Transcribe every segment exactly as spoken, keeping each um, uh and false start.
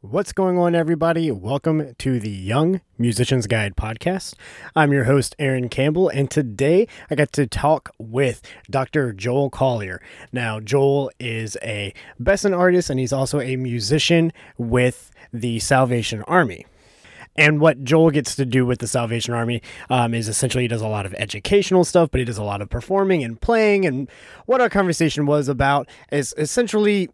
What's going on, everybody? Welcome to the Young Musicians Guide podcast. I'm your host, Aaron Campbell, and today I got to talk with Doctor Joel Collier. Now, Joel is a Besson artist, and he's also a musician with the Salvation Army. And what Joel gets to do with the Salvation Army um, is essentially he does a lot of educational stuff, but he does a lot of performing and playing. And what our conversation was about is essentially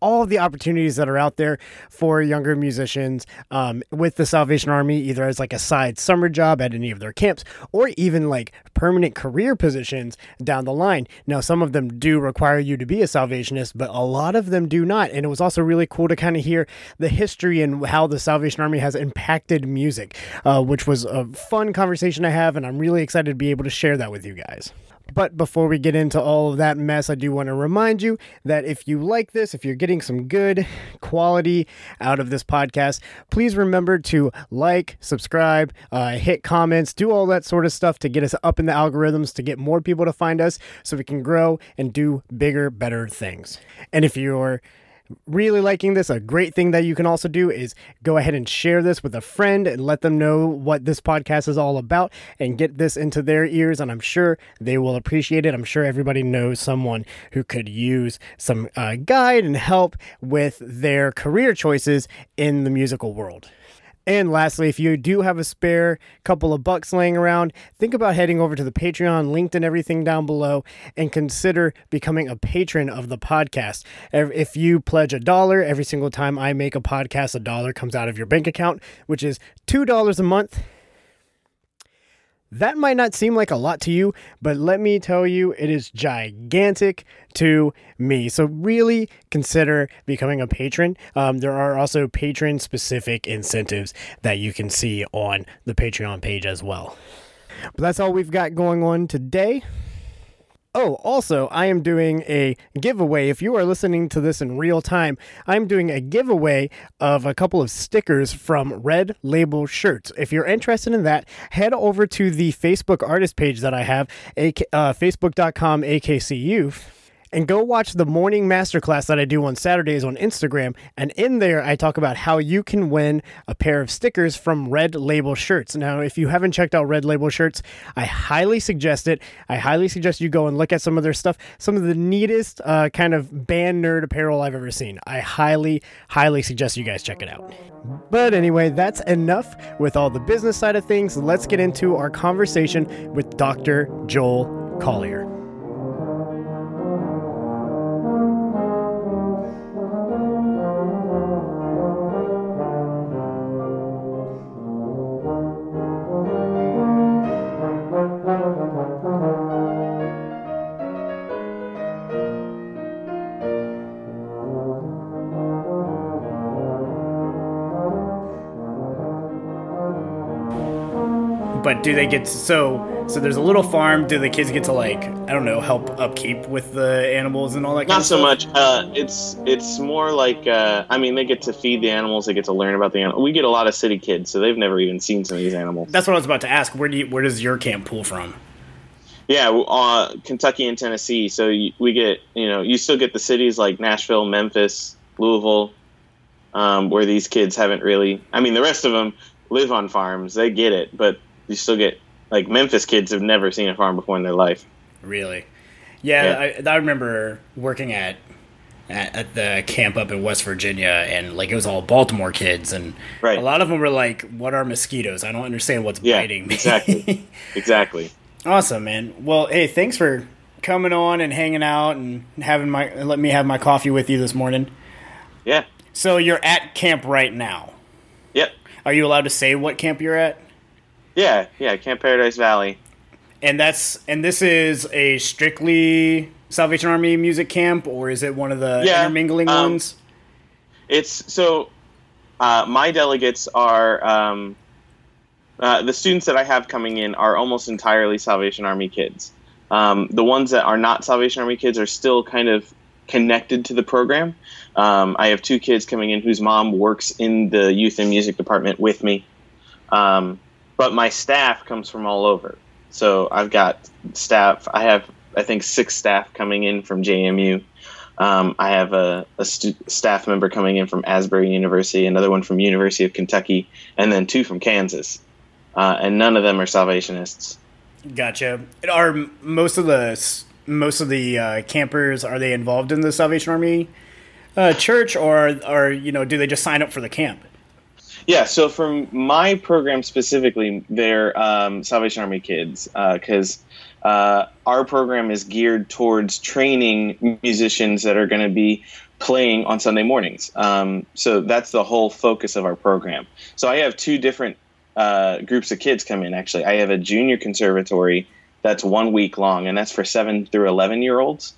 all of the opportunities that are out there for younger musicians um, with the Salvation Army, either as like a side summer job at any of their camps or even like permanent career positions down the line. Now, some of them do require you to be a Salvationist, but a lot of them do not. And it was also really cool to kind of hear the history and how the Salvation Army has impacted music, uh, which was a fun conversation to have, and I'm really excited to be able to share that with you guys. But before we get into all of that mess, I do want to remind you that if you like this, if you're getting some good quality out of this podcast, please remember to like, subscribe, uh, hit comments, do all that sort of stuff to get us up in the algorithms, to get more people to find us so we can grow and do bigger, better things. And if you're really liking this, a great thing that you can also do is go ahead and share this with a friend and let them know what this podcast is all about and get this into their ears, and I'm sure they will appreciate it. I'm sure everybody knows someone who could use some uh, guide and help with their career choices in the musical world. And lastly, if you do have a spare couple of bucks laying around, think about heading over to the Patreon, linked in everything down below, and consider becoming a patron of the podcast. If you pledge a dollar, every single time I make a podcast, a dollar comes out of your bank account, which is two dollars a month. That might not seem like a lot to you, but let me tell you, it is gigantic to me. So really consider becoming a patron. Um, there are also patron-specific incentives that you can see on the Patreon page as well. But that's all we've got going on today. Oh, also, I am doing a giveaway. If you are listening to this in real time, I'm doing a giveaway of a couple of stickers from Red Label Shirts. If you're interested in that, head over to the Facebook artist page that I have, uh, facebook dot com A K C U. And go watch the morning masterclass that I do on Saturdays on Instagram. And in there, I talk about how you can win a pair of stickers from Red Label Shirts. Now, if you haven't checked out Red Label Shirts, I highly suggest it. I highly suggest you go and look at some of their stuff. Some of the neatest uh, kind of band nerd apparel I've ever seen. I highly, highly suggest you guys check it out. But anyway, that's enough with all the business side of things. Let's get into our conversation with Doctor Joel Collier. But do they get to, so so there's a little farm, do the kids get to, like, I don't know, help upkeep with the animals and all that? Not kind of so stuff? Much. Uh, it's it's more like uh, I mean, they get to feed the animals, they get to learn about the animals. We get a lot of city kids, so they've never even seen some of these animals. That's what I was about to ask. Where do you, where does your camp pull from? Yeah, uh, Kentucky and Tennessee. So you, we get you know you still get the cities like Nashville, Memphis, Louisville, um, where these kids haven't really. I mean, the rest of them live on farms. They get it, but you still get, like, Memphis kids have never seen a farm before in their life. Really? Yeah, yeah. I, I remember working at, at at the camp up in West Virginia, and, like, it was all Baltimore kids, and right. A lot of them were like, what are mosquitoes? I don't understand what's yeah, biting me. exactly. Exactly. Awesome, man. Well, hey, thanks for coming on and hanging out and having my let me have my coffee with you this morning. Yeah. So you're at camp right now? Yep. Are you allowed to say what camp you're at? Yeah, yeah, Camp Paradise Valley. And that's and this is a strictly Salvation Army music camp, or is it one of the yeah, intermingling um, ones? It's so uh, my delegates are um, uh, the students that I have coming in are almost entirely Salvation Army kids. Um, the ones that are not Salvation Army kids are still kind of connected to the program. Um, I have two kids coming in whose mom works in the youth and music department with me. Um, But my staff comes from all over. So I've got staff. I have, I think, six staff coming in from J M U. Um, I have a, a stu- staff member coming in from Asbury University, another one from University of Kentucky, and then two from Kansas. Uh, and none of them are Salvationists. Gotcha. Are most of the most of the uh, campers, are they involved in the Salvation Army uh, church, or or you know, do they just sign up for the camp? Yeah, so for my program specifically, they're um, Salvation Army kids, because uh, uh, our program is geared towards training musicians that are going to be playing on Sunday mornings. Um, so that's the whole focus of our program. So I have two different uh, groups of kids come in, actually. I have a junior conservatory that's one week long, and that's for seven through eleven-year-olds.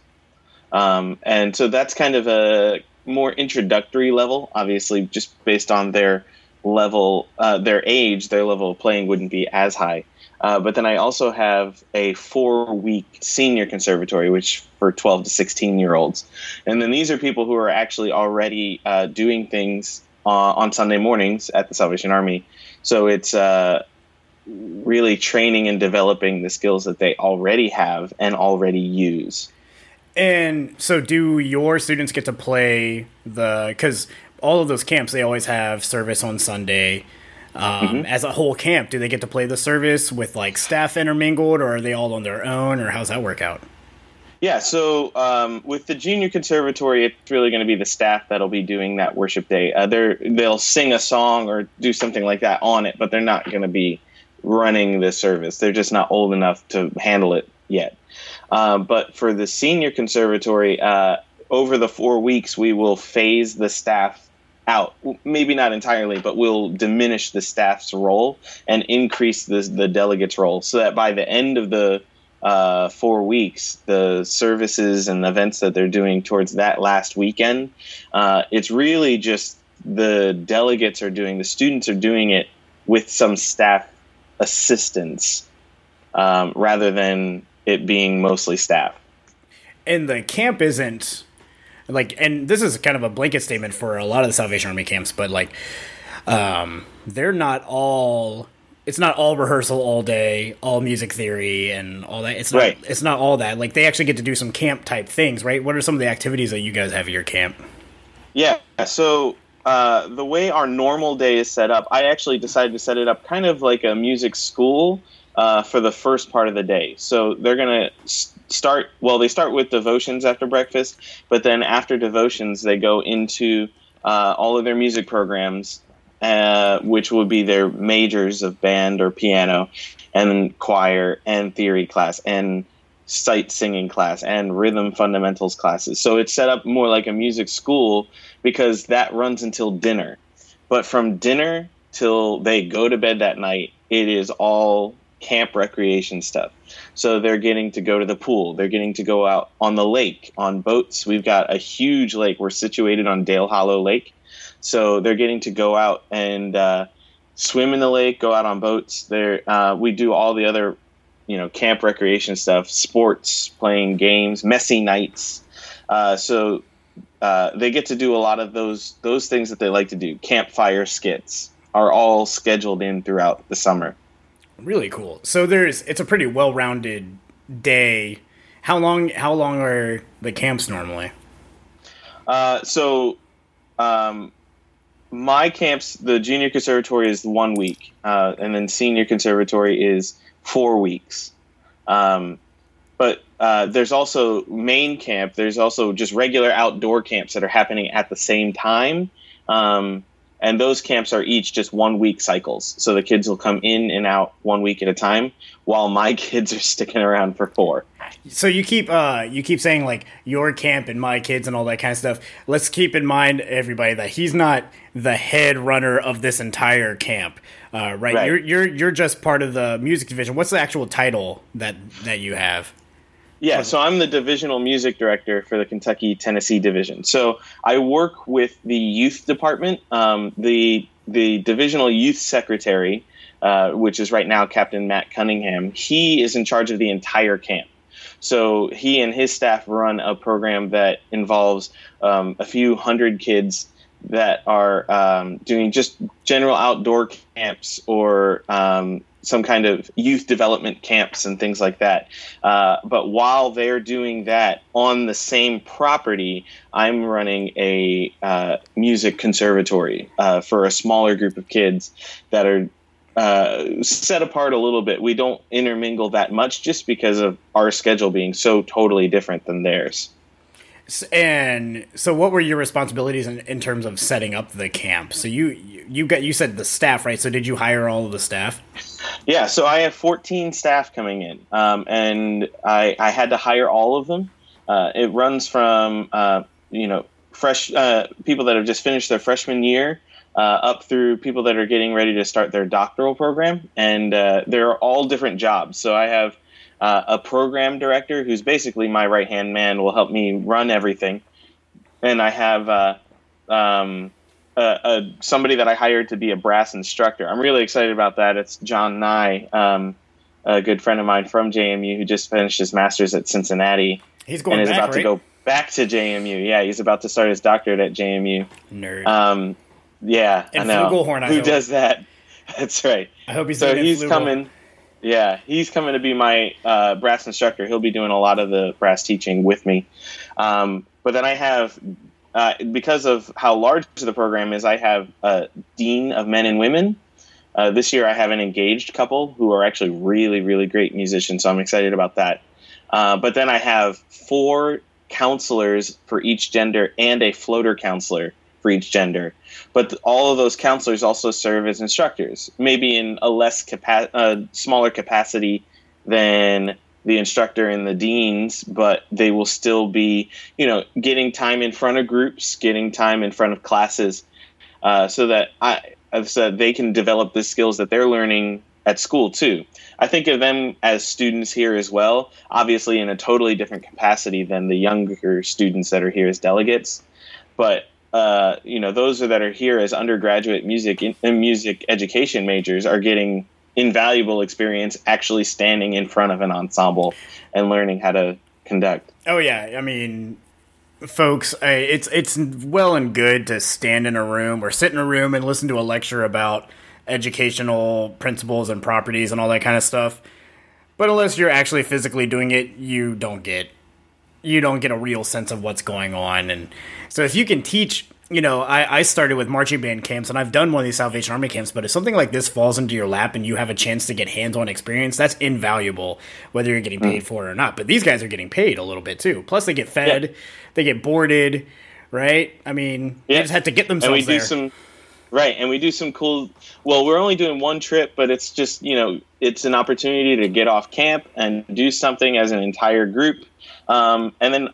Um, and so that's kind of a more introductory level, obviously, just based on their level, uh, their age, their level of playing wouldn't be as high. Uh, but then I also have a four-week senior conservatory, which for twelve to sixteen-year-olds. And then these are people who are actually already uh, doing things uh, on Sunday mornings at the Salvation Army. So it's uh, really training and developing the skills that they already have and already use. And so do your students get to play the – because – all of those camps, they always have service on Sunday. Um, mm-hmm. As a whole camp, do they get to play the service with like staff intermingled, or are they all on their own, or how's that work out? Yeah, so um, with the junior conservatory, it's really going to be the staff that'll be doing that worship day. Uh, they're they'll sing a song or do something like that on it, but they're not going to be running the service. They're just not old enough to handle it yet. Uh, but for the senior conservatory, uh, over the four weeks, we will phase the staff out, maybe not entirely, but we'll diminish the staff's role and increase the, the delegate's role, so that by the end of the uh, four weeks, the services and events that they're doing towards that last weekend, uh, it's really just the delegates are doing, the students are doing it with some staff assistance, um, rather than it being mostly staff. And the camp isn't... Like, and this is kind of a blanket statement for a lot of the Salvation Army camps, but like, um, they're not all, it's not all rehearsal all day, all music theory and all that. It's not, right. It's not all that. Like, they actually get to do some camp type things, right? What are some of the activities that you guys have at your camp? Yeah. So, uh, the way our normal day is set up, I actually decided to set it up kind of like a music school, uh, for the first part of the day. So they're going to st- start well they start with devotions after breakfast, but then after devotions they go into uh, all of their music programs, uh, which would be their majors of band or piano and choir and theory class and sight singing class and rhythm fundamentals classes. So it's set up more like a music school because that runs until dinner, but from dinner till they go to bed that night, it is all camp recreation stuff. So they're getting to go to the pool. They're getting to go out on the lake on boats. We've got a huge lake. We're situated on Dale Hollow Lake. So they're getting to go out and uh, swim in the lake, go out on boats. There, uh, we do all the other, you know, camp recreation stuff, sports, playing games, messy nights. Uh, so uh, they get to do a lot of those those things that they like to do. Campfire skits are all scheduled in throughout the summer. Really cool. So there's, it's a pretty well-rounded day. How long, how long are the camps normally? Uh, so, um, my camps, the junior conservatory is one week, uh, and then senior conservatory is four weeks. Um, but, uh, there's also main camp. There's also just regular outdoor camps that are happening at the same time. Um, And those camps are each just one week cycles. So the kids will come in and out one week at a time, while my kids are sticking around for four. So you keep uh, you keep saying like your camp and my kids and all that kind of stuff. Let's keep in mind, everybody, that he's not the head runner of this entire camp, uh, right? right? You're you're you're just part of the music division. What's the actual title that that you have? Yeah, so I'm the divisional music director for the Kentucky-Tennessee division. So I work with the youth department, um, the the divisional youth secretary, uh, which is right now Captain Matt Cunningham. He is in charge of the entire camp. So he and his staff run a program that involves um, a few hundred kids that are um, doing just general outdoor camps or um, some kind of youth development camps and things like that. Uh, but while they're doing that on the same property, I'm running a uh, music conservatory uh, for a smaller group of kids that are uh, set apart a little bit. We don't intermingle that much just because of our schedule being so totally different than theirs. And so what were your responsibilities in, in terms of setting up the camp? So you, you got, you said the staff, right? So did you hire all of the staff? Yeah. So I have fourteen staff coming in. Um, and I, I had to hire all of them. Uh, it runs from, uh, you know, fresh, uh, people that have just finished their freshman year, uh, up through people that are getting ready to start their doctoral program. And, uh, they're all different jobs. So I have, Uh, a program director who's basically my right-hand man, will help me run everything. And I have uh, um, uh, uh, somebody that I hired to be a brass instructor. I'm really excited about that. It's John Nye, um, a good friend of mine from J M U who just finished his master's at Cincinnati. He's going and back, is about right? to go back to J M U. Yeah, he's about to start his doctorate at J M U. Nerd. Um, yeah, and I know. Flugelhorn, I who hope. Does that? That's right. I hope he's so he's coming. Yeah, he's coming to be my uh, brass instructor. He'll be doing a lot of the brass teaching with me. Um, but then I have, uh, because of how large the program is, I have a dean of men and women. Uh, this year I have an engaged couple who are actually really, really great musicians, so I'm excited about that. Uh, but then I have four counselors for each gender and a floater counselor for each gender. But all of those counselors also serve as instructors, maybe in a less capa- uh, smaller capacity than the instructor and the deans, but they will still be, you know, getting time in front of groups, getting time in front of classes, uh, so that I, so that they can develop the skills that they're learning at school too. I think of them as students here as well, obviously in a totally different capacity than the younger students that are here as delegates, but Uh, you know, those that are here as undergraduate music and music education majors are getting invaluable experience actually standing in front of an ensemble and learning how to conduct. Oh, yeah. I mean, folks, I, it's it's well and good to stand in a room or sit in a room and listen to a lecture about educational principles and properties and all that kind of stuff. But unless you're actually physically doing it, you don't get you don't get a real sense of what's going on. And so if you can teach, you know, I, I started with marching band camps and I've done one of these Salvation Army camps, but if something like this falls into your lap and you have a chance to get hands-on experience, that's invaluable, whether you're getting paid for it or not. But these guys are getting paid a little bit too. Plus they get fed, yeah. they get boarded, right? I mean, yeah. they just have to get themselves and we do there. Some, right. And we do some cool, well, we're only doing one trip, but it's just, you know, it's an opportunity to get off camp and do something as an entire group. Um, and then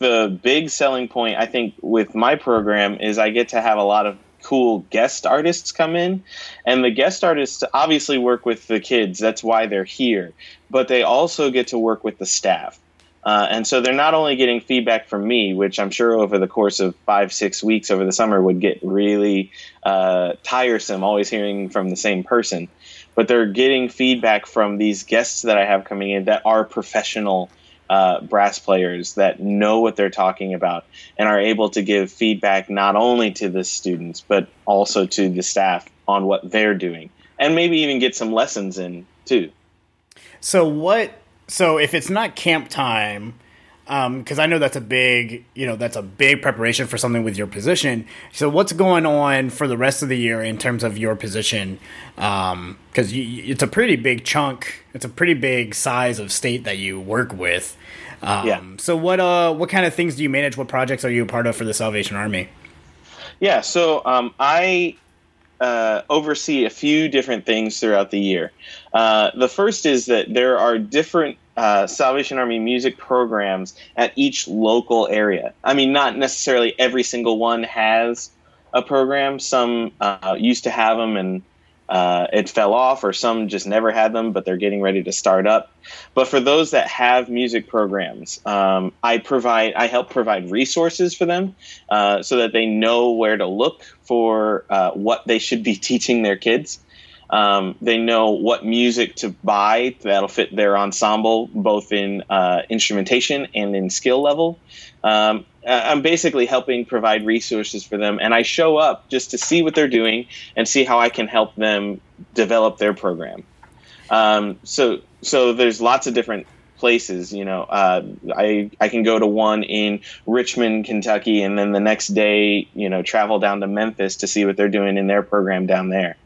the big selling point, I think, with my program is I get to have a lot of cool guest artists come in. And the guest artists obviously work with the kids. That's why they're here. But they also get to work with the staff. Uh, and so they're not only getting feedback from me, which I'm sure over the course of five, six weeks over the summer would get really uh, tiresome, always hearing from the same person. But they're getting feedback from these guests that I have coming in that are professional Uh, brass players that know what they're talking about and are able to give feedback not only to the students but also to the staff on what they're doing, and maybe even get some lessons in too. So what? So if it's not camp time, because um, I know that's a big, you know, that's a big preparation for something with your position. So what's going on for the rest of the year in terms of your position? Because um, it's a pretty big chunk, it's a pretty big size of state that you work with. Um, yeah. So what uh, what kind of things do you manage? What projects are you a part of for the Salvation Army? Yeah, so um, I uh, oversee a few different things throughout the year. Uh, the first is that there are different Uh, Salvation Army music programs at each local area. I mean, not necessarily every single one has a program. Some uh, used to have them and uh, it fell off, or some just never had them, but they're getting ready to start up. But for those that have music programs, um, I provide, I help provide resources for them uh, so that they know where to look for uh, what they should be teaching their kids. Um, they know what music to buy that'll fit their ensemble, both in uh, instrumentation and in skill level. Um, uh, I'm basically helping provide resources for them, and I show up just to see what they're doing and see how I can help them develop their program. Um, so, so there's lots of different places, you know, uh, I, I can go to one in Richmond, Kentucky, and then the next day, you know, travel down to Memphis to see what they're doing in their program down there.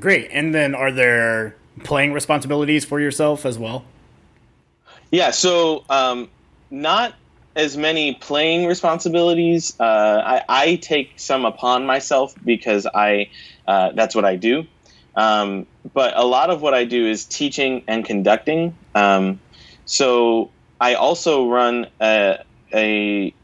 Great. And then are there playing responsibilities for yourself as well? Yeah. So, um, not as many playing responsibilities. Uh, I, I take some upon myself because I, uh, that's what I do. Um, but a lot of what I do is teaching and conducting. Um, so I also run a, a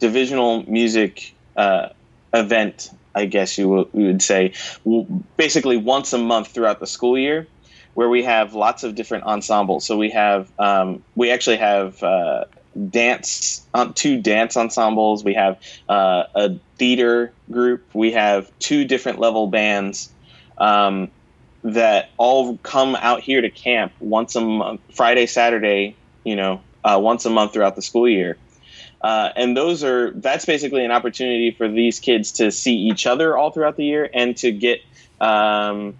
divisional music uh, event, I guess you, w- you would say, w- basically once a month throughout the school year, where we have lots of different ensembles. So we have um, we actually have uh, dance um, two dance ensembles. We have uh, a theater group. We have two different level bands. Um, that all come out here to camp once a month, Friday, Saturday, you know, uh, once a month throughout the school year. Uh, and those are, that's basically an opportunity for these kids to see each other all throughout the year and to get um,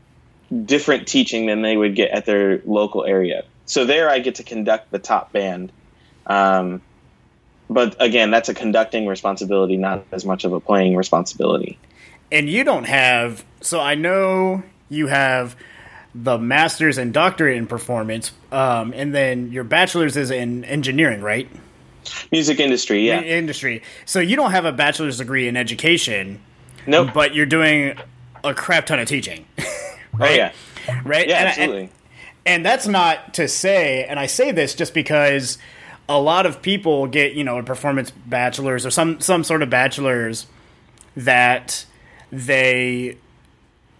different teaching than they would get at their local area. So there I get to conduct the top band. Um, but again, that's a conducting responsibility, not as much of a playing responsibility. And you don't have, so I know you have the master's and doctorate in performance, um, and then your bachelor's is in engineering, right? Music industry, yeah. Industry. So you don't have a bachelor's degree in education. Nope. But you're doing a crap ton of teaching. Right? Oh, yeah. Right? Yeah, and absolutely. I, and, and that's not to say, and I say this just because a lot of people get, you know, a performance bachelor's or some, some sort of bachelor's that... they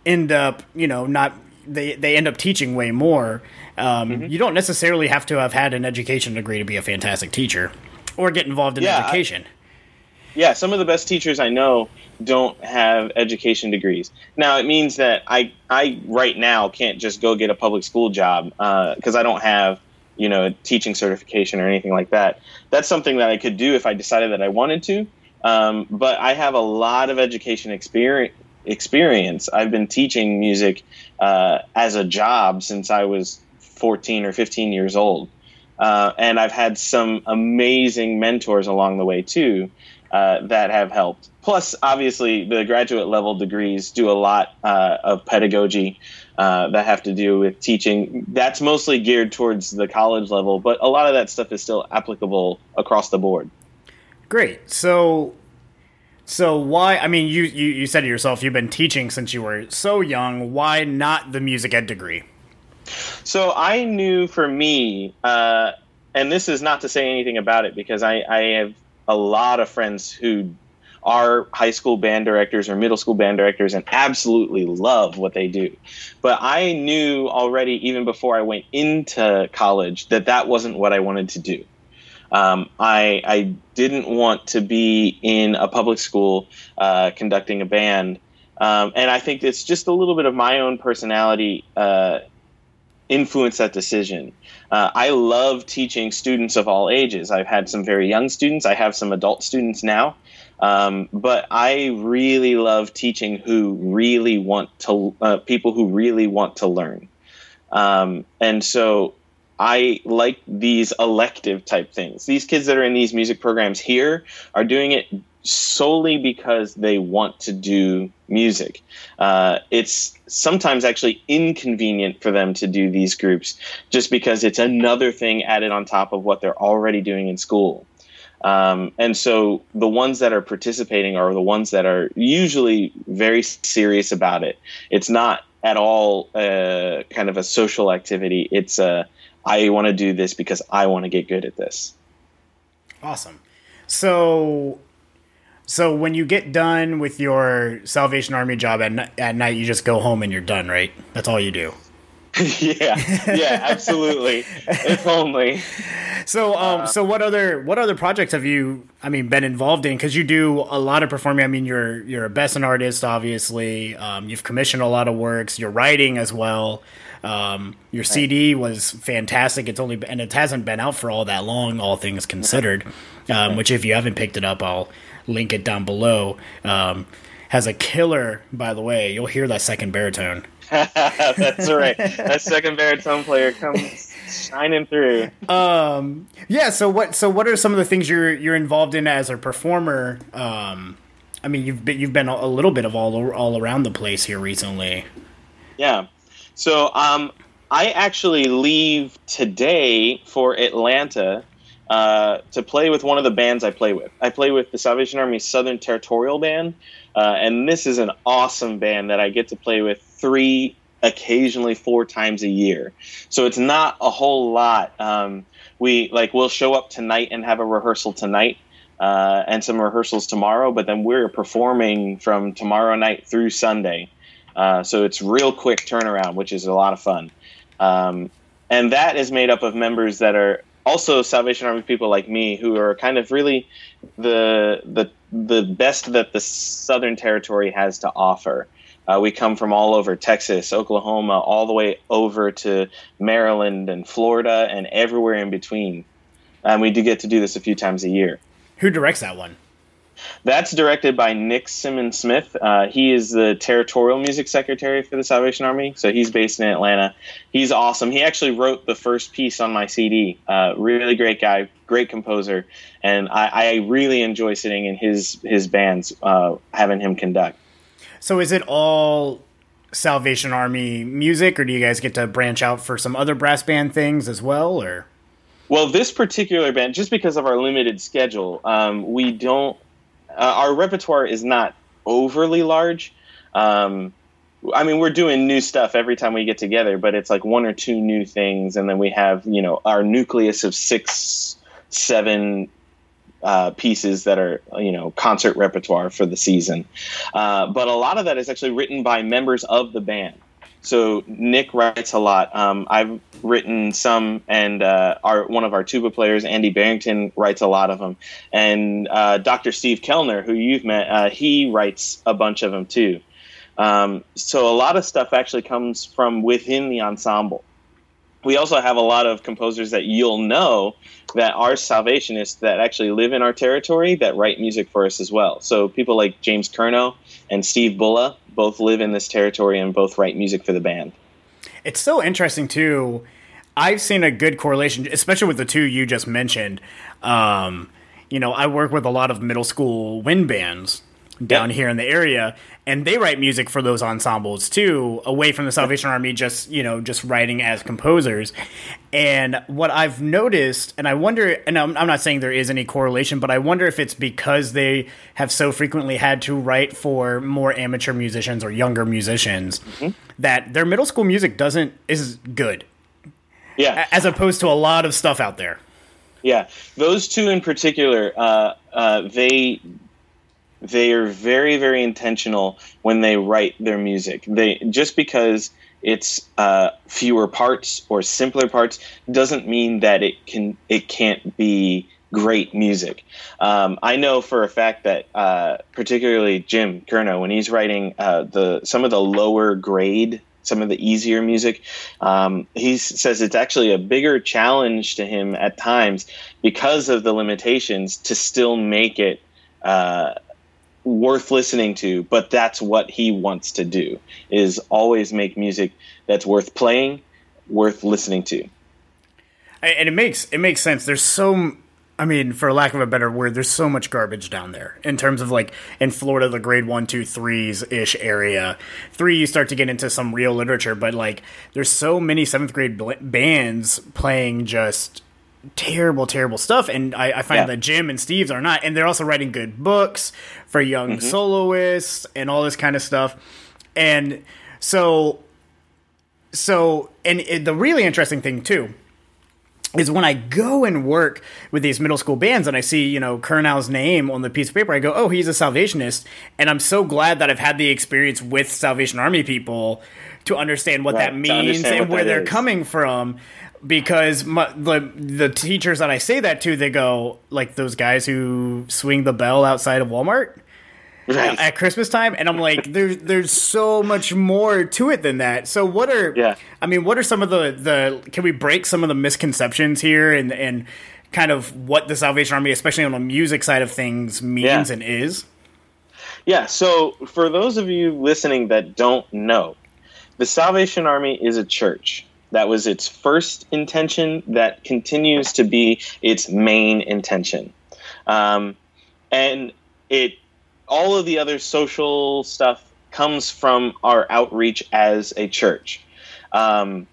end up, you know, not they, they end up teaching way more. Um, mm-hmm. You don't necessarily have to have had an education degree to be a fantastic teacher or get involved in yeah, education. I, yeah, some of the best teachers I know don't have education degrees. Now, it means that I, I right now can't just go get a public school job because uh, I don't have, you know, a teaching certification or anything like that. That's something that I could do if I decided that I wanted to. Um, but I have a lot of education experience. Experience. I've been teaching music uh, as a job since I was fourteen or fifteen years old. Uh, and I've had some amazing mentors along the way, too, uh, that have helped. Plus, obviously, the graduate level degrees do a lot uh, of pedagogy uh, that have to do with teaching. That's mostly geared towards the college level, but a lot of that stuff is still applicable across the board. Great. So, so why, I mean, you, you, you said to yourself, you've been teaching since you were so young. Why not the music ed degree? So I knew for me, uh, and this is not to say anything about it because I, I have a lot of friends who are high school band directors or middle school band directors and absolutely love what they do. But I knew already, even before I went into college, that that wasn't what I wanted to do. Um, I, I didn't want to be in a public school uh, conducting a band. Um, and I think it's just a little bit of my own personality uh, influenced that decision. Uh, I love teaching students of all ages. I've had some very young students. I have some adult students now. Um, but I really love teaching who really want to, uh, people who really want to learn. Um, and so I like these elective type things. These kids that are in these music programs here are doing it solely because they want to do music. Uh, it's sometimes actually inconvenient for them to do these groups just because it's another thing added on top of what they're already doing in school. Um, and so the ones that are participating are the ones that are usually very serious about it. It's not at all uh, kind of a social activity. It's a I want to do this because I want to get good at this. Awesome. So, so when you get done with your Salvation Army job at, at night, you just go home and you're done, right? That's all you do. yeah, yeah, absolutely. If only. So, um, uh, so what other what other projects have you? I mean, been involved in? Because you do a lot of performing. I mean, you're you're a Besson artist, obviously. Um, you've commissioned a lot of works. You're writing as well. Um, your C D was fantastic. It's only and it hasn't been out for all that long, all things considered. Um, which, if you haven't picked it up, I'll link it down below. Um, has a killer, by the way. You'll hear that second baritone. That's right. That second baritone player comes shining through. Um, yeah. So what? So what are some of the things you're you're involved in as a performer? Um, I mean, you've been, you've been a little bit of all all around the place here recently. Yeah. So um, I actually leave today for Atlanta uh, to play with one of the bands I play with. I play with the Salvation Army Southern Territorial Band. Uh, and this is an awesome band that I get to play with three, occasionally four times a year. So it's not a whole lot. Um, we like we'll show up tonight and have a rehearsal tonight uh, and some rehearsals tomorrow. But then we're performing from tomorrow night through Sunday. Uh, so it's real quick turnaround, which is a lot of fun. Um, and that is made up of members that are also Salvation Army people like me who are kind of really the the the best that the Southern Territory has to offer. Uh, we come from all over Texas, Oklahoma, all the way over to Maryland and Florida and everywhere in between. And um, we do get to do this a few times a year. Who directs that one? That's directed by Nick Simmons-Smith. Uh, he is the territorial music secretary for the Salvation Army, so he's based in Atlanta. He's awesome. He actually wrote the first piece on my C D. Uh, really great guy, great composer, and I, I really enjoy sitting in his his bands, uh, having him conduct. So is it all Salvation Army music, or do you guys get to branch out for some other brass band things as well, or? Well, this particular band, just because of our limited schedule, um, we don't Uh, our repertoire is not overly large. Um, I mean, we're doing new stuff every time we get together, but it's like one or two new things. And then we have, you know, our nucleus of six, seven uh, pieces that are, you know, concert repertoire for the season. Uh, but a lot of that is actually written by members of the band. So Nick writes a lot. Um, I've written some, and uh, our one of our tuba players, Andy Barrington, writes a lot of them. And uh, Doctor Steve Kellner, who you've met, uh, he writes a bunch of them too. Um, so a lot of stuff actually comes from within the ensemble. We also have a lot of composers that you'll know that are Salvationists that actually live in our territory that write music for us as well. So people like James Curnow and Steve Bulla both live in this territory and both write music for the band. It's so interesting, too. I've seen a good correlation, especially with the two you just mentioned. Um, you know, I work with a lot of middle school wind bands down yep. here in the area, and they write music for those ensembles, too, away from the Salvation Army, just, you know, just writing as composers. And what I've noticed, and I wonder, and I'm, I'm not saying there is any correlation, but I wonder if it's because they have so frequently had to write for more amateur musicians or younger musicians mm-hmm. that their middle school music doesn't is good. Yeah. As opposed to a lot of stuff out there. Yeah. Those two in particular, uh, uh, they... They are very, very intentional when they write their music. They just because it's uh, fewer parts or simpler parts doesn't mean that it can it can't be great music. Um, I know for a fact that uh, particularly Jim Curnow, when he's writing uh, the some of the lower grade, some of the easier music, um, he says it's actually a bigger challenge to him at times because of the limitations to still make it. Uh, worth listening to, but that's what he wants to do, is always make music that's worth playing, worth listening to. And it makes it makes sense. There's so, I mean, for lack of a better word, there's so much garbage down there in terms of, like, in Florida, the grade one, two, threes-ish area. Three, you start to get into some real literature, but, like, there's so many seventh grade bl- bands playing just terrible, terrible stuff. And I, I find yeah. that Jim and Steve's are not, and they're also writing good books for young mm-hmm. soloists and all this kind of stuff. And so, so, and it, the really interesting thing too is when I go and work with these middle school bands and I see, you know, Curnow's name on the piece of paper, I go, oh, he's a Salvationist. And I'm so glad that I've had the experience with Salvation Army people to understand what right, that means and where they're is. coming from. Because my, the the teachers that I say that to, they go, like those guys who swing the bell outside of Walmart right. at Christmas time. And I'm like, there's, there's so much more to it than that. So what are, yeah. I mean, what are some of the, the, can we break some of the misconceptions here and, and kind of what the Salvation Army, especially on the music side of things, means yeah. and is? Yeah. So for those of you listening that don't know, the Salvation Army is a church. That was its first intention. That continues to be its main intention. Um, and it, all of the other social stuff comes from our outreach as a church. Um,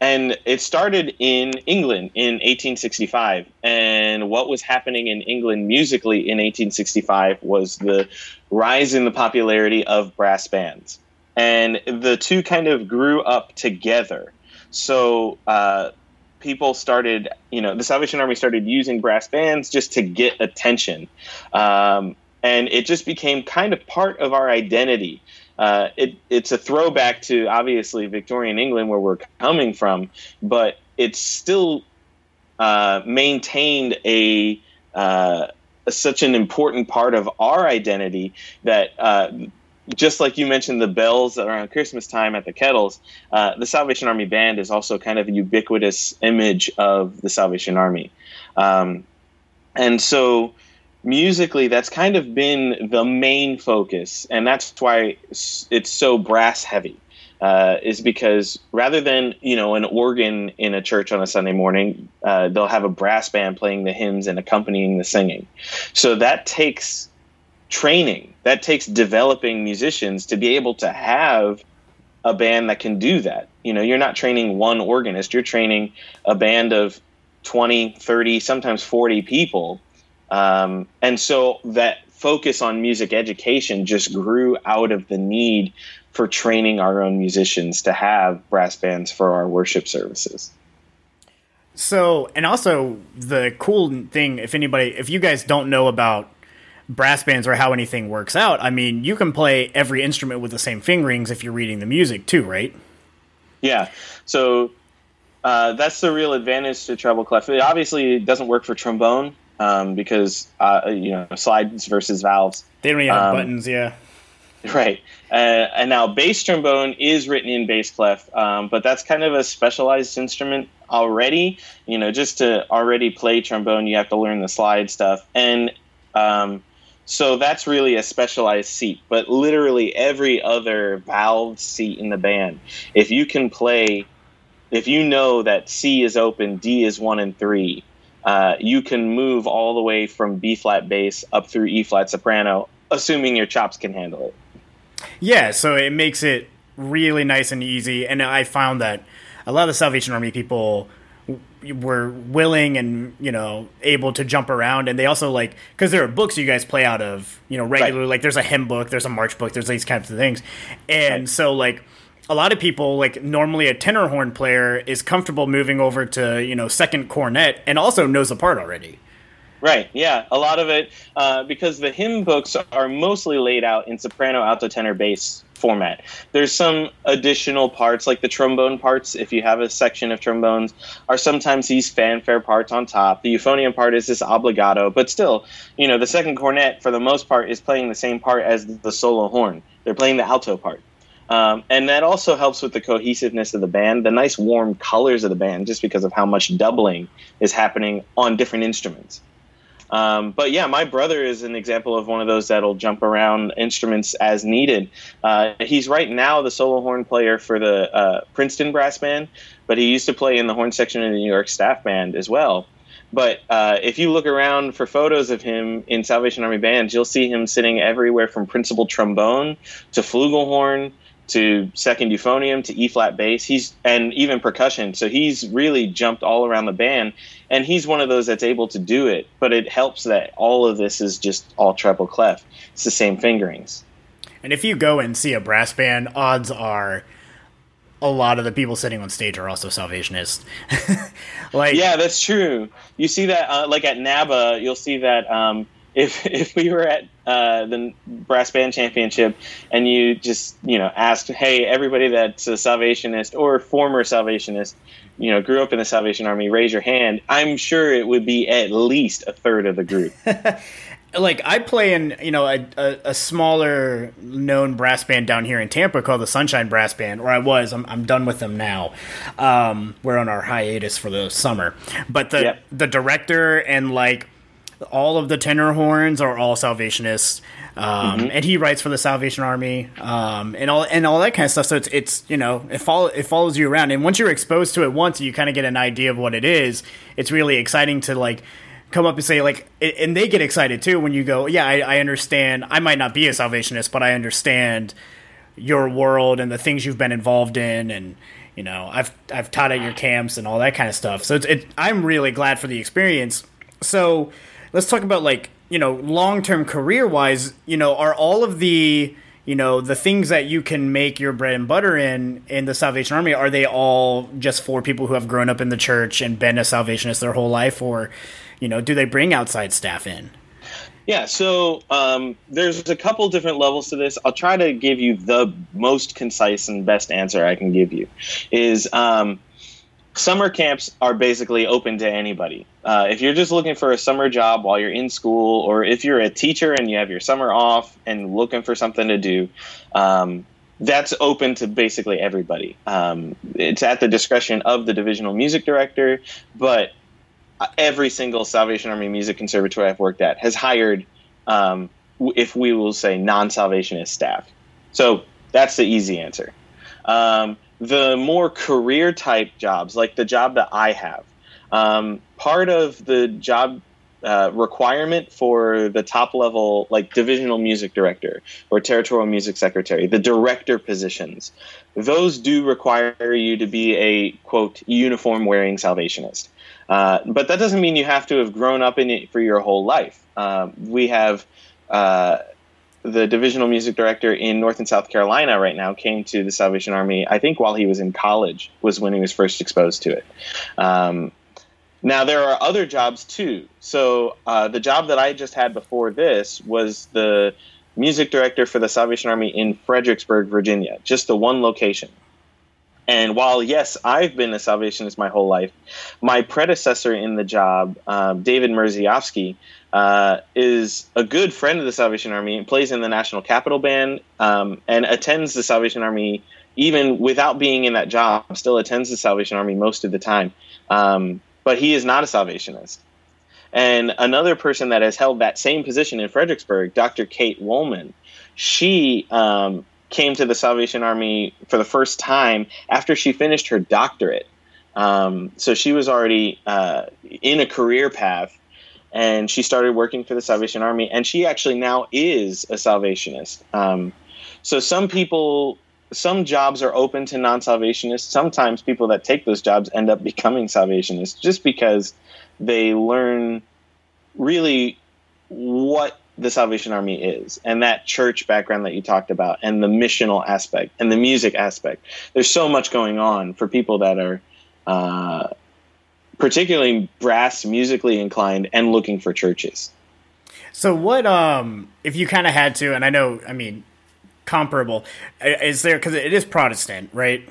and it started in England in eighteen sixty-five. And what was happening in England musically in eighteen sixty-five was the rise in the popularity of brass bands. And the two kind of grew up together. So uh, people started, you know, the Salvation Army started using brass bands just to get attention. Um, and it just became kind of part of our identity. Uh, it, it's a throwback to, obviously, Victorian England, where we're coming from. But it's still uh, maintained a uh, such an important part of our identity that uh just like you mentioned the bells around Christmas time at the kettles, uh, the Salvation Army Band is also kind of a ubiquitous image of the Salvation Army. Um, and so musically, that's kind of been the main focus, and that's why it's so brass heavy, uh, is because rather than, you know, an organ in a church on a Sunday morning, uh, they'll have a brass band playing the hymns and accompanying the singing. So that takes training. That takes developing musicians to be able to have a band that can do that. You know, you're not training one organist. You're training a band of twenty, thirty, sometimes forty people. Um, and so that focus on music education just grew out of the need for training our own musicians to have brass bands for our worship services. So, and also the cool thing, if anybody, if you guys don't know about brass bands or how anything works out, I mean, you can play every instrument with the same fingerings if you're reading the music too, right? Yeah. So uh, that's the real advantage to treble clef. It obviously doesn't work for trombone um, because, uh, you know, slides versus valves. They don't even have um, buttons, yeah. Right. Uh, and now bass trombone is written in bass clef, um, but that's kind of a specialized instrument already. You know, just to already play trombone, you have to learn the slide stuff. And um So that's really a specialized seat, but literally every other valved seat in the band, if you can play, if you know that C is open, D is one and three, uh, you can move all the way from B flat bass up through E flat soprano, assuming your chops can handle it. Yeah, so it makes it really nice and easy. And I found that a lot of the Salvation Army people were willing and, you know, able to jump around. And they also, like, because there are books you guys play out of, you know, regularly, right. Like there's a hymn book, there's a march book, there's these kinds of things. And right. So like a lot of people, like normally a tenor horn player is comfortable moving over to, you know, second cornet and also knows the part already. Right. Yeah. A lot of it, uh, because the hymn books are mostly laid out in soprano, alto, tenor, bass format. There's some additional parts, like the trombone parts, if you have a section of trombones, are sometimes these fanfare parts on top. The euphonium part is this obbligato, but still, you know, the second cornet, for the most part, is playing the same part as the solo horn. They're playing the alto part. Um, and that also helps with the cohesiveness of the band, the nice warm colors of the band, just because of how much doubling is happening on different instruments. Um, but yeah, my brother is an example of one of those that'll jump around instruments as needed. Uh, he's right now the solo horn player for the uh, Princeton Brass Band, but he used to play in the horn section of the New York Staff Band as well. But uh, if you look around for photos of him in Salvation Army bands, you'll see him sitting everywhere from principal trombone to flugelhorn to second euphonium to E-flat bass, he's and even percussion. So he's really jumped all around the band, and he's one of those that's able to do it. But it helps that all of this is just all treble clef. It's the same fingerings. And if you go and see a brass band, odds are a lot of the people sitting on stage are also Salvationists. Like, yeah, that's true. You see that, uh, like at NABBA, you'll see that um, if if we were at uh, the Brass Band Championship and you just, you know, asked, hey, everybody that's a Salvationist or former Salvationist, you know, grew up in the Salvation Army, raise your hand. I'm sure it would be at least a third of the group. Like, I play in, you know, a, a, a smaller known brass band down here in Tampa called the Sunshine Brass Band, or I was. I'm I'm done with them now. Um, we're on our hiatus for the summer. But the, yep. the director and, like, all of the tenor horns are all Salvationists. Um, mm-hmm. And he writes for the Salvation Army, um, and all and all that kind of stuff. So it's, it's you know, it, follow, it follows you around. And once you're exposed to it once, you kind of get an idea of what it is. It's really exciting to, like, come up and say, like, and they get excited too when you go, yeah, I, I understand. I might not be a Salvationist, but I understand your world and the things you've been involved in, and, you know, I've I've taught at your camps and all that kind of stuff. So it's, it, I'm really glad for the experience. So let's talk about, like, you know, long term career wise. You know, are all of the, you know, the things that you can make your bread and butter in in the Salvation Army, are they all just for people who have grown up in the church and been a Salvationist their whole life, or, you know, do they bring outside staff in? Yeah, so um, there's a couple different levels to this. I'll try to give you the most concise and best answer I can give you. Is um, summer camps are basically open to anybody. Uh, if you're just looking for a summer job while you're in school, or if you're a teacher and you have your summer off and looking for something to do, um, that's open to basically everybody. Um, it's at the discretion of the divisional music director, but every single Salvation Army Music Conservatory I've worked at has hired, um, if we will say, non-Salvationist staff. So that's the easy answer. Um, the more career-type jobs, like the job that I have, um, part of the job uh, requirement for the top-level, like divisional music director or territorial music secretary, the director positions, those do require you to be a, quote, uniform-wearing Salvationist. Uh, but that doesn't mean you have to have grown up in it for your whole life. Um, we have uh, the divisional music director in North and South Carolina right now came to the Salvation Army, I think while he was in college, was when he was first exposed to it. Um, now, there are other jobs, too. So uh, the job that I just had before this was the music director for the Salvation Army in Fredericksburg, Virginia, just the one location. And while, yes, I've been a Salvationist my whole life, my predecessor in the job, um, David Merziofsky, uh, is a good friend of the Salvation Army and plays in the National Capital Band, um, and attends the Salvation Army, even without being in that job, still attends the Salvation Army most of the time. Um, but he is not a Salvationist. And another person that has held that same position in Fredericksburg, Doctor Kate Woolman, she um, – came to the Salvation Army for the first time after she finished her doctorate. Um, so she was already uh, in a career path, and she started working for the Salvation Army, and she actually now is a Salvationist. Um, so some people, some jobs are open to non-Salvationists. Sometimes people that take those jobs end up becoming Salvationists just because they learn really what the Salvation Army is, and that church background that you talked about, and the missional aspect and the music aspect. There's so much going on for people that are uh, particularly brass musically inclined and looking for churches. So what, um, if you kind of had to, and I know, I mean, comparable, is there, because it is Protestant, right?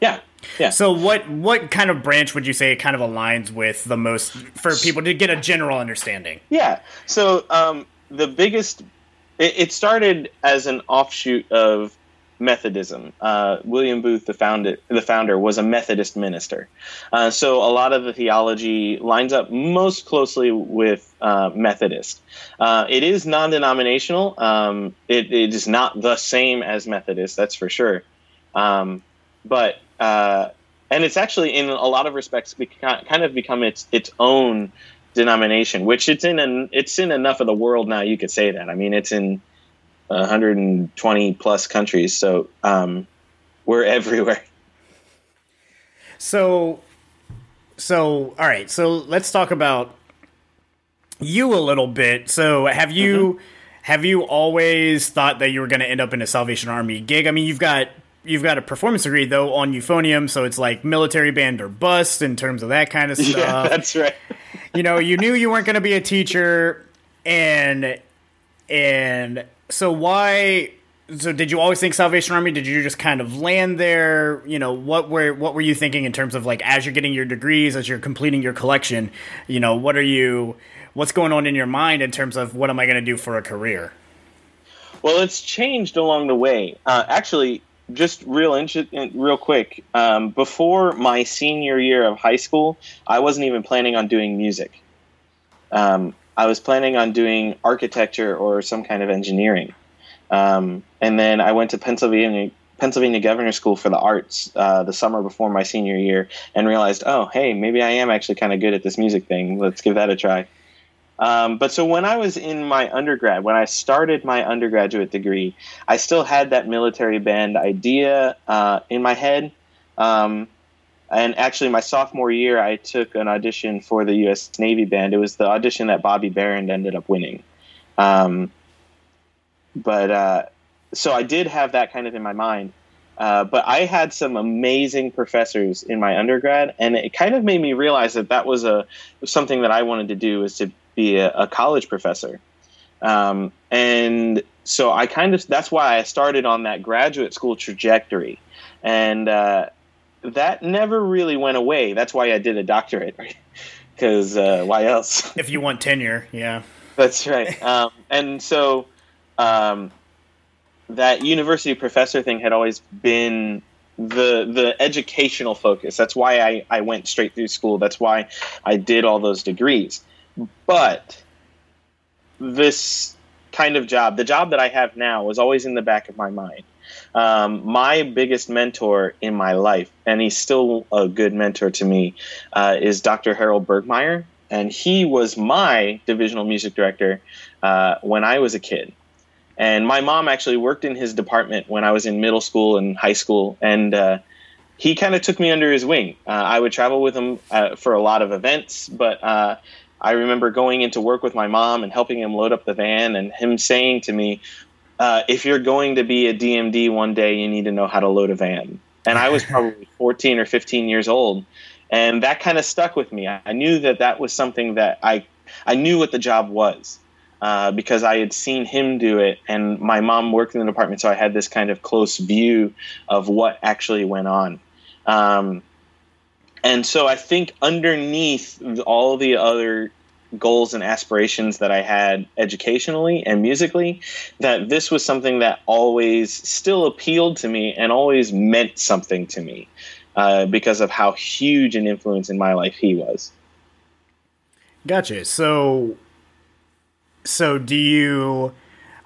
Yeah. Yeah. So what, what kind of branch would you say kind of aligns with the most for people to get a general understanding? Yeah. So um, the biggest it, it started as an offshoot of Methodism. Uh, William Booth, the founder, the founder was a Methodist minister. Uh, so a lot of the theology lines up most closely with uh, Methodist. Uh, it is non-denominational. Um, it, it is not the same as Methodist, that's for sure. Um, but Uh, and it's actually, in a lot of respects, beca- kind of become its its own denomination, which it's in an, it's in enough of the world now you could say that. I mean, it's in one hundred twenty plus countries, so um, we're everywhere. So, so all right. So let's talk about you a little bit. So have you mm-hmm. have you always thought that you were going to end up in a Salvation Army gig? I mean, you've got you've got a performance degree, though, on euphonium, so it's like military band or bust in terms of that kind of stuff. Yeah, that's right. You know, you knew you weren't going to be a teacher, and and so why... So did you always think Salvation Army? Did you just kind of land there? You know, what were what were you thinking in terms of, like, as you're getting your degrees, as you're completing your collection, you know, what are you, what's going on in your mind in terms of what am I going to do for a career? Well, it's changed along the way. Uh, actually, just real inch- real quick, um, before my senior year of high school, I wasn't even planning on doing music. Um, I was planning on doing architecture or some kind of engineering. Um, and then I went to Pennsylvania, Pennsylvania Governor's School for the Arts uh, the summer before my senior year and realized, oh, hey, maybe I am actually kind of good at this music thing. Let's give that a try. Um, but so when I was in my undergrad, when I started my undergraduate degree, I still had that military band idea uh, in my head. Um, and actually my sophomore year, I took an audition for the U S Navy Band. It was the audition that Bobby Berend ended up winning. Um But uh, so I did have that kind of in my mind. Uh, but I had some amazing professors in my undergrad, and it kind of made me realize that that was a something that I wanted to do, is to be a, a college professor. Um, and so I kind of that's why I started on that graduate school trajectory, and uh, that never really went away. That's why I did a doctorate, right? Because uh, why else? If you want tenure, yeah, that's right. Um, and so. Um, that university professor thing had always been the the educational focus. That's why I, I went straight through school. That's why I did all those degrees. But this kind of job, the job that I have now, was always in the back of my mind. Um, my biggest mentor in my life, and he's still a good mentor to me, uh, is Doctor Harold Bergmeyer. And he was my divisional music director uh, when I was a kid. And my mom actually worked in his department when I was in middle school and high school. And uh, he kind of took me under his wing. Uh, I would travel with him uh, for a lot of events. But uh, I remember going into work with my mom and helping him load up the van, and him saying to me, uh, if you're going to be a D M D one day, you need to know how to load a van. And I was probably fourteen or fifteen years old. And that kind of stuck with me. I knew that that was something that I I knew what the job was. Uh, because I had seen him do it, and my mom worked in the department, so I had this kind of close view of what actually went on. Um, and so I think underneath all the other goals and aspirations that I had educationally and musically, that this was something that always still appealed to me and always meant something to me, uh, because of how huge an influence in my life he was. Gotcha. So... So do you,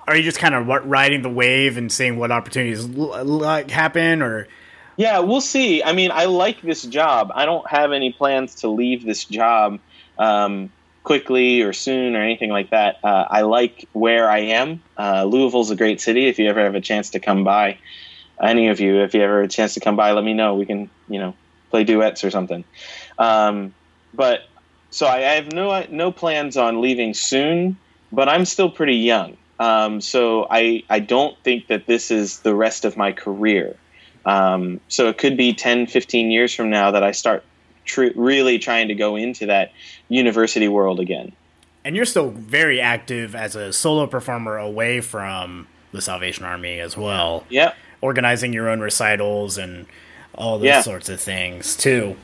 are you just kind of riding the wave and seeing what opportunities l- l- happen, or? Yeah, we'll see. I mean, I like this job. I don't have any plans to leave this job um, quickly or soon or anything like that. Uh, I like where I am. Uh, Louisville's a great city. If you ever have a chance to come by, any of you, if you ever have a chance to come by, let me know. We can, you know, play duets or something. Um, but so I, I have no, no plans on leaving soon. But I'm still pretty young, um, so I, I don't think that this is the rest of my career. Um, so it could be ten, fifteen years from now that I start tr- really trying to go into that university world again. And you're still very active as a solo performer away from the Salvation Army as well. Yeah. Organizing your own recitals and all those yeah. sorts of things, too.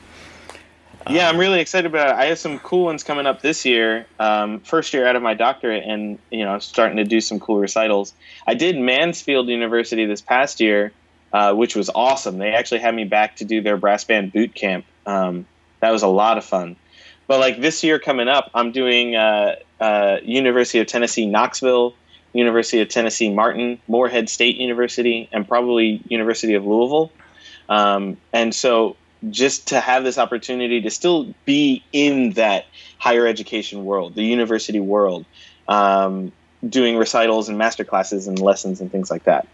Yeah, I'm really excited about it. I have some cool ones coming up this year. Um, first year out of my doctorate, and you know, starting to do some cool recitals. I did Mansfield University this past year, uh, which was awesome. They actually had me back to do their brass band boot camp. Um, that was a lot of fun. But like this year coming up, I'm doing uh, uh, University of Tennessee Knoxville, University of Tennessee Martin, Moorhead State University, and probably University of Louisville. Um, and so. Just to have this opportunity to still be in that higher education world, the university world, um, doing recitals and master classes and lessons and things like that.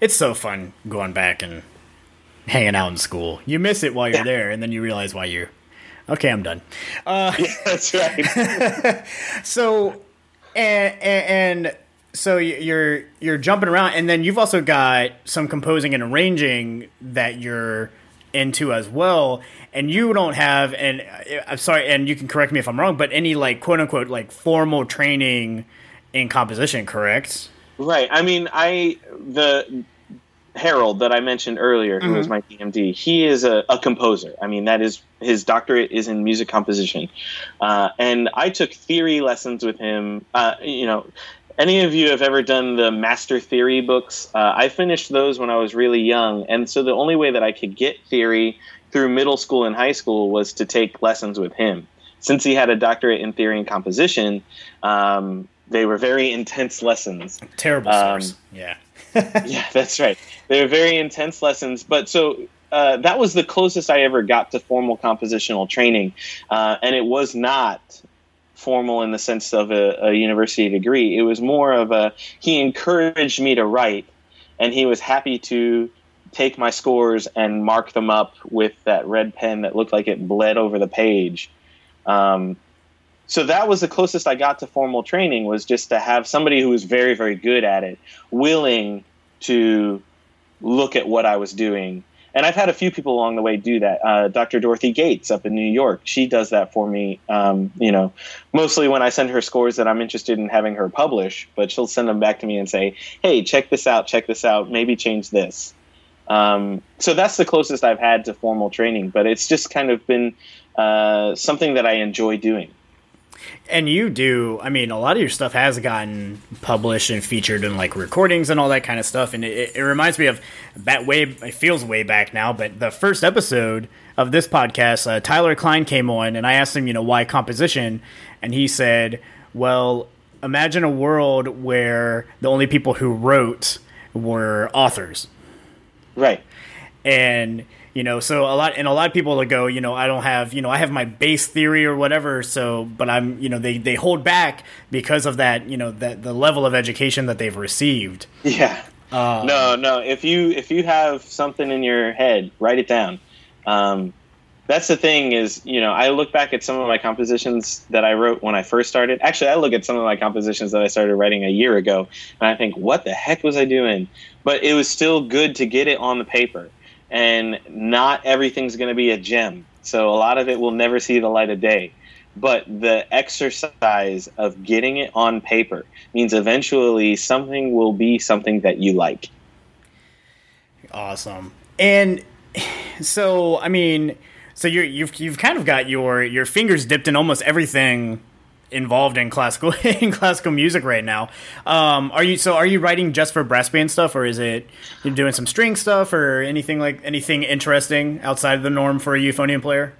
It's so fun going back and hanging out in school. You miss it while you're yeah. there, and then you realize why you're, okay, I'm done. Uh, yeah, that's right. So, and, and So you're you're jumping around, and then you've also got some composing and arranging that you're into as well. And you don't have, and I'm sorry, and you can correct me if I'm wrong, but any like quote unquote like formal training in composition, correct? Right. I mean, I the Harold that I mentioned earlier, who mm-hmm. was my P M D, he is a, a composer. I mean, that is his doctorate is in music composition, uh, and I took theory lessons with him. Uh, you know. Any of you have ever done the master theory books? Uh, I finished those when I was really young. And so the only way that I could get theory through middle school and high school was to take lessons with him. Since he had a doctorate in theory and composition, um, they were very intense lessons. Terrible source. Um, yeah. Yeah, that's right. They were very intense lessons. But so uh, that was the closest I ever got to formal compositional training. Uh, and it was not formal in the sense of a, a university degree. It was more of a, he encouraged me to write, and he was happy to take my scores and mark them up with that red pen that looked like it bled over the page. Um, so that was the closest I got to formal training, was just to have somebody who was very, very good at it, willing to look at what I was doing. And I've had a few people along the way do that. Uh, Doctor Dorothy Gates up in New York, she does that for me, um, you know, mostly when I send her scores that I'm interested in having her publish, but she'll send them back to me and say, hey, check this out, check this out, maybe change this. Um, so that's the closest I've had to formal training, but it's just kind of been uh, something that I enjoy doing. And you do, I mean, a lot of your stuff has gotten published and featured in like recordings and all that kind of stuff. And it, it reminds me of that way, it feels way back now, but the first episode of this podcast, uh, Tyler Klein came on, and I asked him, you know, why composition? And he said, well, imagine a world where the only people who wrote were authors. Right. And you know, so a lot, and a lot of people will go, you know, I don't have, you know, I have my base theory or whatever. So, but I'm, you know, they, they hold back because of that, you know, that the level of education that they've received. Yeah. Um, no, no. If you, if you have something in your head, write it down. Um, that's the thing is, you know, I look back at some of my compositions that I wrote when I first started. Actually, I look at some of my compositions that I started writing a year ago, and I think, what the heck was I doing? But it was still good to get it on the paper. And not everything's going to be a gem. So a lot of it will never see the light of day. But the exercise of getting it on paper means eventually something will be something that you like. Awesome. And so, I mean, so you're, you've you've kind of got your, your fingers dipped in almost everything involved in classical in classical music right now. Um, are you so are you writing just for brass band stuff, or is it you're doing some string stuff or anything like anything interesting outside of the norm for a euphonium player?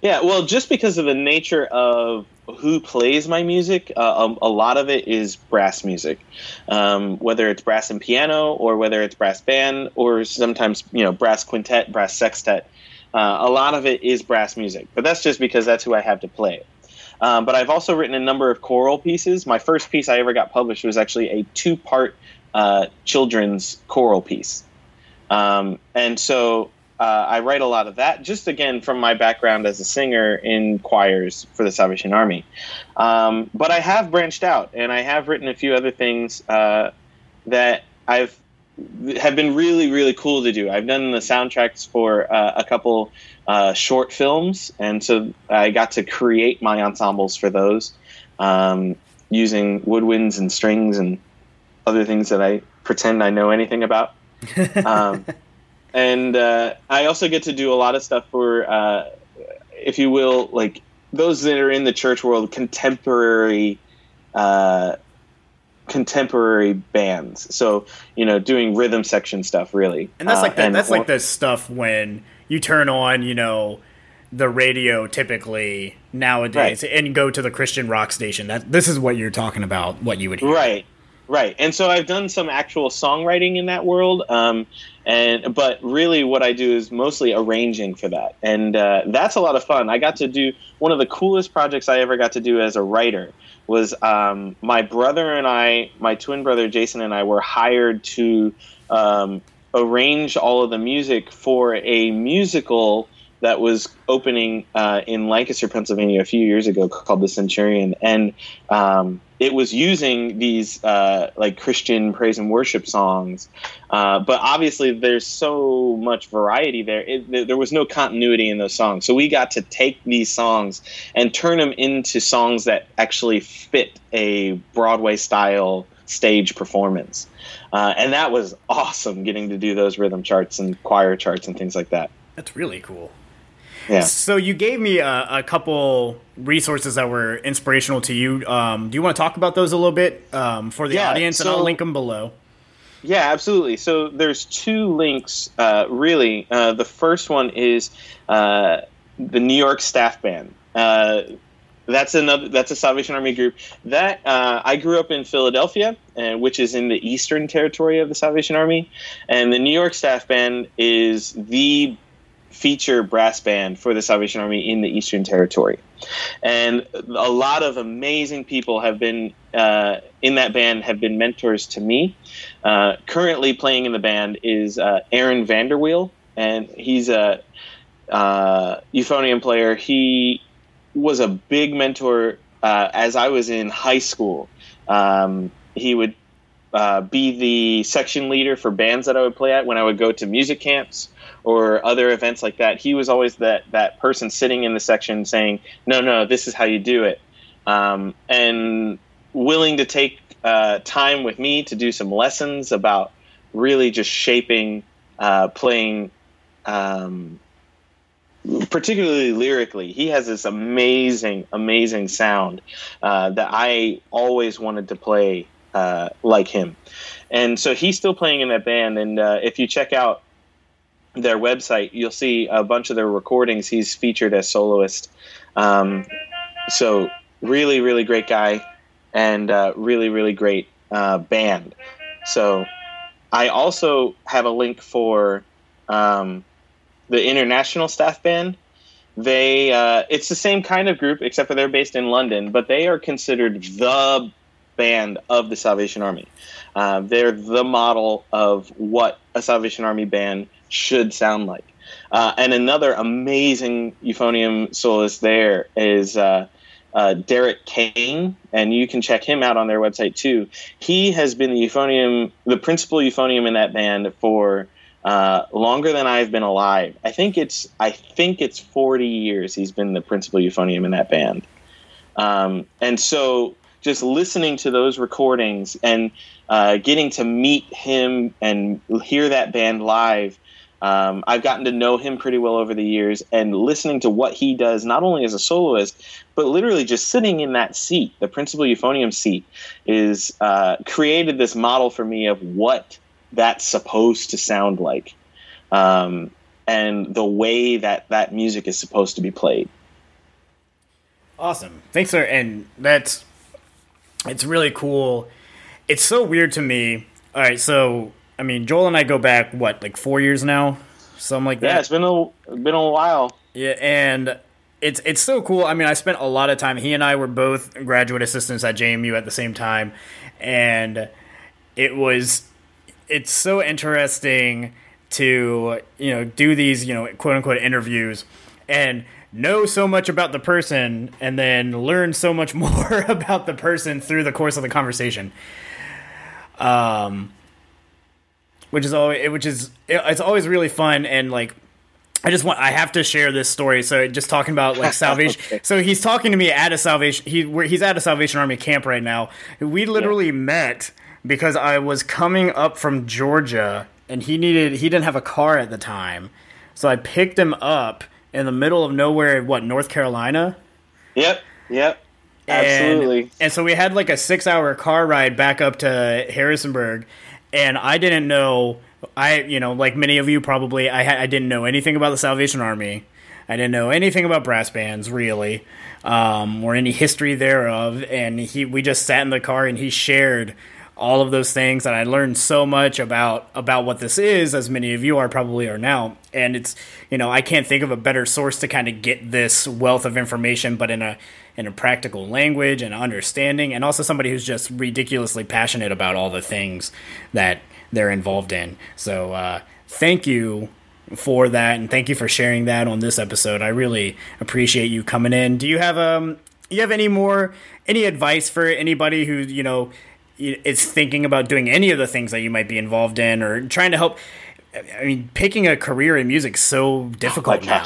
Yeah, well, just because of the nature of who plays my music, uh, a, a lot of it is brass music, um, whether it's brass and piano or whether it's brass band or sometimes, you know, brass quintet, brass sextet. Uh, a lot of it is brass music, but that's just because that's who I have to play it. Um, but I've also written a number of choral pieces. My first piece I ever got published was actually a two-part uh, children's choral piece. Um, and so uh, I write a lot of that, just again from my background as a singer in choirs for the Salvation Army. Um, but I have branched out, and I have written a few other things uh, that I've have been really, really cool to do. I've done the soundtracks for uh, a couple uh, short films, and so I got to create my ensembles for those um, using woodwinds and strings and other things that I pretend I know anything about. um, and uh, I also get to do a lot of stuff for, uh, if you will, like those that are in the church world, contemporary uh contemporary bands. So, you know, doing rhythm section stuff, really. And that's like that, uh, that's like the stuff when you turn on, you know, the radio typically nowadays, right, and go to the Christian rock station. That this is what you're talking about, what you would hear. Right. Right. And so I've done some actual songwriting in that world. Um, and but really what I do is mostly arranging for that. And uh, that's a lot of fun. I got to do one of the coolest projects I ever got to do as a writer was um, my brother and I, my twin brother Jason and I were hired to um, arrange all of the music for a musical that was opening uh, in Lancaster, Pennsylvania a few years ago called the Centurion. And um, it was using these uh, like Christian praise and worship songs. Uh, but obviously there's so much variety there. It, there was no continuity in those songs. So we got to take these songs and turn them into songs that actually fit a Broadway style stage performance. Uh, and that was awesome, getting to do those rhythm charts and choir charts and things like that. That's really cool. Yeah. So you gave me a, a couple resources that were inspirational to you. Um, do you want to talk about those a little bit um, for the yeah, audience? So, and I'll link them below. Yeah, absolutely. So there's two links, uh, really. Uh, the first one is uh, the New York Staff Band. Uh, that's another. That's a Salvation Army group. That uh, I grew up in Philadelphia, uh, which is in the Eastern Territory of the Salvation Army. And the New York Staff Band is the feature brass band for the Salvation Army in the Eastern Territory. And a lot of amazing people have been uh, in that band, have been mentors to me. Uh, currently playing in the band is uh, Aaron Vanderweel, and he's a uh, euphonium player. He was a big mentor uh, as I was in high school. Um, he would uh, be the section leader for bands that I would play at when I would go to music camps or other events like that. He was always that that person sitting in the section saying, no, no, this is how you do it, um, and willing to take uh, time with me to do some lessons about really just shaping, uh, playing, um, particularly lyrically. He has this amazing, amazing sound uh, that I always wanted to play uh, like him. And so he's still playing in that band, and uh, if you check out their website, you'll see a bunch of their recordings. He's featured as soloist. Um, so really, really great guy, and uh, really, really great uh, band. So I also have a link for um, the International Staff Band. They uh, it's the same kind of group, except for they're based in London, but they are considered the band of the Salvation Army. Uh, they're the model of what a Salvation Army band should sound like. Uh, and another amazing euphonium soloist there is uh, uh, Derek Kane, and you can check him out on their website too. He has been the euphonium, the principal euphonium in that band for uh, longer than I've been alive. I think it's I think it's forty years he's been the principal euphonium in that band. Um, and so just listening to those recordings and uh, getting to meet him and hear that band live, Um, I've gotten to know him pretty well over the years, and listening to what he does, not only as a soloist, but literally just sitting in that seat, the principal euphonium seat, is uh, created this model for me of what that's supposed to sound like, um, and the way that that music is supposed to be played. Awesome. Thanks, sir. And that's, it's really cool. It's so weird to me. All right, so I mean, Joel and I go back, what, like four years now? Something like that. Yeah, it's been a, been a while. Yeah, and it's it's so cool. I mean, I spent a lot of time. He and I were both graduate assistants at J M U at the same time. And it was, it's so interesting to, you know, do these, you know, quote-unquote interviews and know so much about the person and then learn so much more about the person through the course of the conversation. Um... Which is always, which is, it's always really fun, and like, I just want, I have to share this story. So just talking about like Salvation. Okay. So he's talking to me at a Salvation. He where he's at a Salvation Army camp right now. We literally yeah. met because I was coming up from Georgia, and he needed, he didn't have a car at the time, so I picked him up in the middle of nowhere. What, North Carolina? Yep. Yep. Absolutely. And, and so we had like a six-hour car ride back up to Harrisonburg. And I didn't know, I you know, like many of you probably, I ha- I didn't know anything about the Salvation Army. I didn't know anything about brass bands, really, um, or any history thereof. And he, we just sat in the car, and he shared all of those things, and I learned so much about about what this is, as many of you are probably are now. And it's, you know, I can't think of a better source to kind of get this wealth of information, but in a in a practical language and understanding, and also somebody who's just ridiculously passionate about all the things that they're involved in. So uh, thank you for that, and thank you for sharing that on this episode. I really appreciate you coming in. Do you have um you have any more any advice for anybody who, you know, is thinking about doing any of the things that you might be involved in, or trying to help? I mean, picking a career in music is so difficult oh now.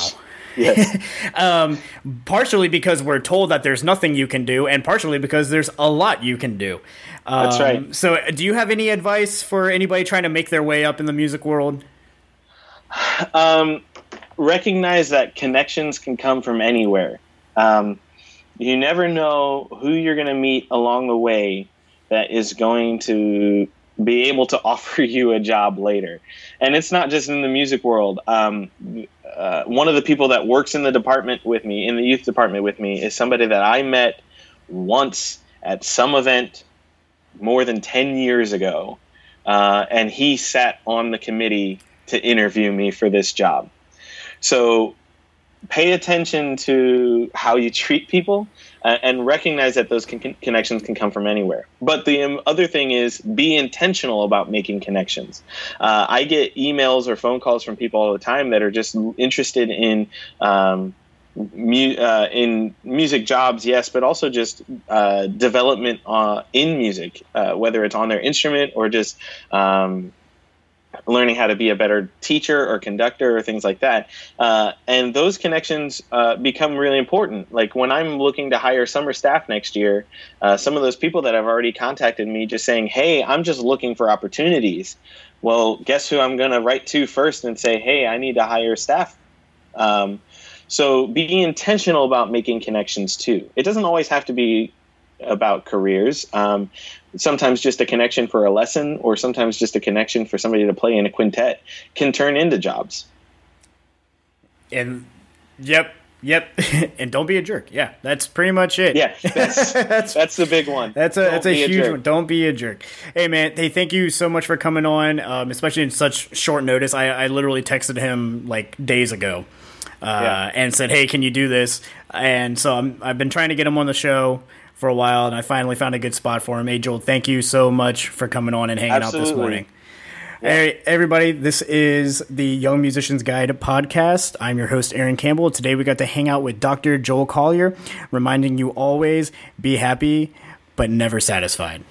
Yes. um, partially because we're told that there's nothing you can do, and partially because there's a lot you can do. Um, That's right. So do you have any advice for anybody trying to make their way up in the music world? Um, recognize that connections can come from anywhere. Um, you never know who you're going to meet along the way that is going to be able to offer you a job later. And it's not just in the music world. Um, uh, one of the people that works in the department with me, in the youth department with me, is somebody that I met once at some event more than ten years ago. Uh, and he sat on the committee to interview me for this job. So pay attention to how you treat people, uh, and recognize that those con- connections can come from anywhere. But the um, other thing is, be intentional about making connections. Uh, I get emails or phone calls from people all the time that are just interested in um, mu- uh, in music jobs, yes, but also just uh, development uh, in music, uh, whether it's on their instrument or just um, learning how to be a better teacher or conductor or things like that. Uh, and those connections uh, become really important. Like when I'm looking to hire summer staff next year, uh, some of those people that have already contacted me just saying, hey, I'm just looking for opportunities. Well, guess who I'm going to write to first and say, hey, I need to hire staff. Um, so be intentional about making connections too. It doesn't always have to be about careers. Um, sometimes just a connection for a lesson, or sometimes just a connection for somebody to play in a quintet, can turn into jobs. And yep, yep. And don't be a jerk. Yeah, that's pretty much it. Yeah, that's that's, that's the big one. That's a don't that's a huge a one. Don't be a jerk. Hey man, hey, thank you so much for coming on, um, especially in such short notice. I, I literally texted him like days ago, uh, yeah. and said, hey, can you do this? And so I'm, I've been trying to get him on the show for a while, and I finally found a good spot for him. Hey, Joel, thank you so much for coming on and hanging Absolutely. out this morning. Yeah. Hey, everybody, this is the Young Musicians Guide podcast. I'm your host, Aaron Campbell. Today we got to hang out with Doctor Joel Collier, reminding you always, be happy, but never satisfied.